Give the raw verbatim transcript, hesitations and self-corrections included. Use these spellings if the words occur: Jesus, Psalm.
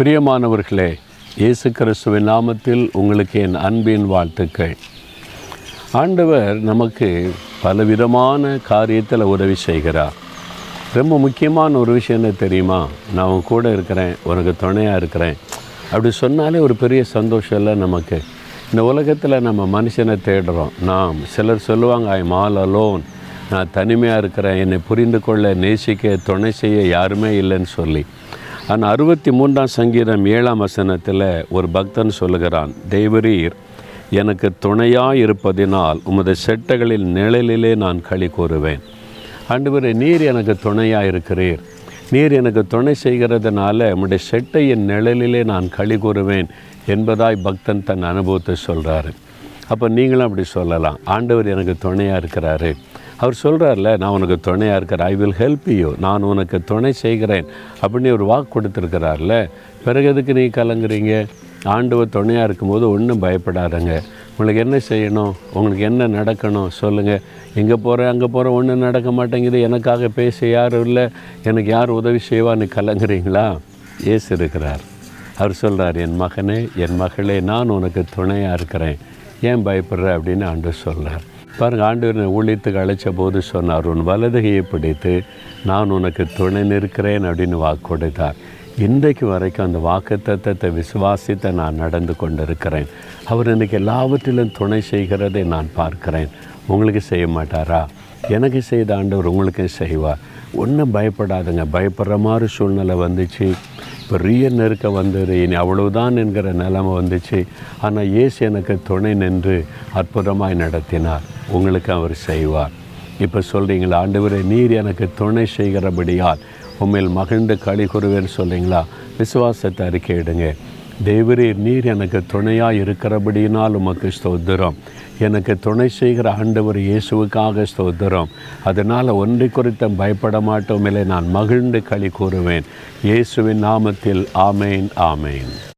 பிரியமானவர்களே, இயேசு கிறிஸ்துவின் நாமத்தில் உங்களுக்கு என் அன்பின் வாழ்த்துக்கள். ஆண்டவர் நமக்கு பலவிதமான காரியத்தில் உதவி செய்கிறார். ரொம்ப முக்கியமான ஒரு விஷயம் என்ன தெரியுமா? நான் உன் கூட இருக்கிறேன், உனக்கு துணையாக இருக்கிறேன் அப்படி சொன்னாலே ஒரு பெரிய சந்தோஷம் இல்லை நமக்கு. இந்த உலகத்தில் நம்ம மனுஷனை தேடுறோம். நாம் சிலர் சொல்லுவாங்க, ஐ எம் ஆல் அலோன், நான் தனிமையாக இருக்கிறேன், என்னை புரிந்து கொள்ள, நேசிக்க, துணை செய்ய யாருமே இல்லைன்னு சொல்லி. ஆனால் அறுபத்தி மூன்றாம் சங்கீதம் ஏழாம் வசனத்தில் ஒரு பக்தன் சொல்லுகிறான், தேவரீர் எனக்கு துணையாக இருப்பதினால் உமது செட்டைகளின் நிழலிலே நான் களி கூறுவேன். ஆண்டவரே, நீர் எனக்கு துணையாக இருக்கிறீர், நீர் எனக்கு துணை செய்கிறதுனால உம்முடைய செட்டையின் நிழலிலே நான் களி கூறுவேன் என்பதாய் பக்தன் தன் அனுபவத்தை சொல்கிறாரு. அப்போ நீங்களும் அப்படி சொல்லலாம், ஆண்டவர் எனக்கு துணையாக இருக்கிறாரு. அவர் சொல்கிறார்ல, நான் உனக்கு துணையாக இருக்கிறேன், ஐ வில் ஹெல்ப் யூ, நான் உனக்கு துணை செய்கிறேன் அப்படின்னு ஒரு வாக்கு கொடுத்துருக்கிறார்ல. பிறகு எதுக்கு நீ கலங்குறீங்க? ஆண்டவர் துணையாக இருக்கும்போது ஒன்றும் பயப்படாதங்க. உங்களுக்கு என்ன செய்யணும், உங்களுக்கு என்ன நடக்கணும் சொல்லுங்கள். எங்கே போகிறேன் அங்கே போகிறேன், ஒன்றும் நடக்க மாட்டேங்குது, எனக்காக பேச யாரும் இல்லை, எனக்கு யார் உதவி செய்வான்னு கலங்குறீங்களா? இயேசு இருக்கிறார். அவர் சொல்கிறார், என் மகனே என் மகளே, நான் உனக்கு துணையாக இருக்கிறேன், ஏன் பயப்படுற அப்படின்னு ஆண்டவர் சொல்கிறார். பாருங்கள், ஆண்டவர் ஊழியத்துக்கு அழைச்ச போது சொன்னார், உன் வலதுகையை பிடித்து நான் உனக்கு துணை நிற்கிறேன் அப்படின்னு வாக்கு கொடுத்தார். இன்றைக்கு வரைக்கும் அந்த வாக்கு தத்தத்தை விசுவாசித்து நான் நடந்து கொண்டிருக்கிறேன். அவர் இன்றைக்கு எல்லாவற்றிலும் துணை செய்கிறதை நான் பார்க்கிறேன். உங்களுக்கு செய்ய மாட்டாரா? எனக்கு செய்த ஆண்டவர் உங்களுக்கு செய்வார். ஒன்றும் பயப்படாதுங்க. பயப்படுற மாதிரி சூழ்நிலை வந்துச்சு, பெரிய நெருக்கம் வந்தது, இனி அவ்வளவுதான் என்கிற நிலைமை வந்துச்சு. ஆனால் இயேசு எனக்கு துணை நின்று அற்புதமாய் நடத்தினார். உங்களுக்கு அவர் செய்வார். இப்போ சொல்கிறீங்களா, ஆண்டவரே நீர் எனக்கு துணை செய்கிறபடியால் உண்மையில் மகிழ்ந்து களி கூறுவேன்னு சொல்கிறீங்களா? விசுவாசத்தை அறிக்கையிடுங்க. தேவரீர் நீர் எனக்கு துணையாக இருக்கிறபடியினால் உமக்கு ஸ்தோத்திரம், எனக்கு துணை செய்கிற ஆண்டவர் இயேசுவுக்காக ஸ்தோத்திரம். அதனால் ஒன்றை குறித்த பயப்பட மாட்டோம், இல்லை நான் மகிழ்ந்து களி கூறுவேன். இயேசுவின் நாமத்தில் ஆமேன், ஆமேன்.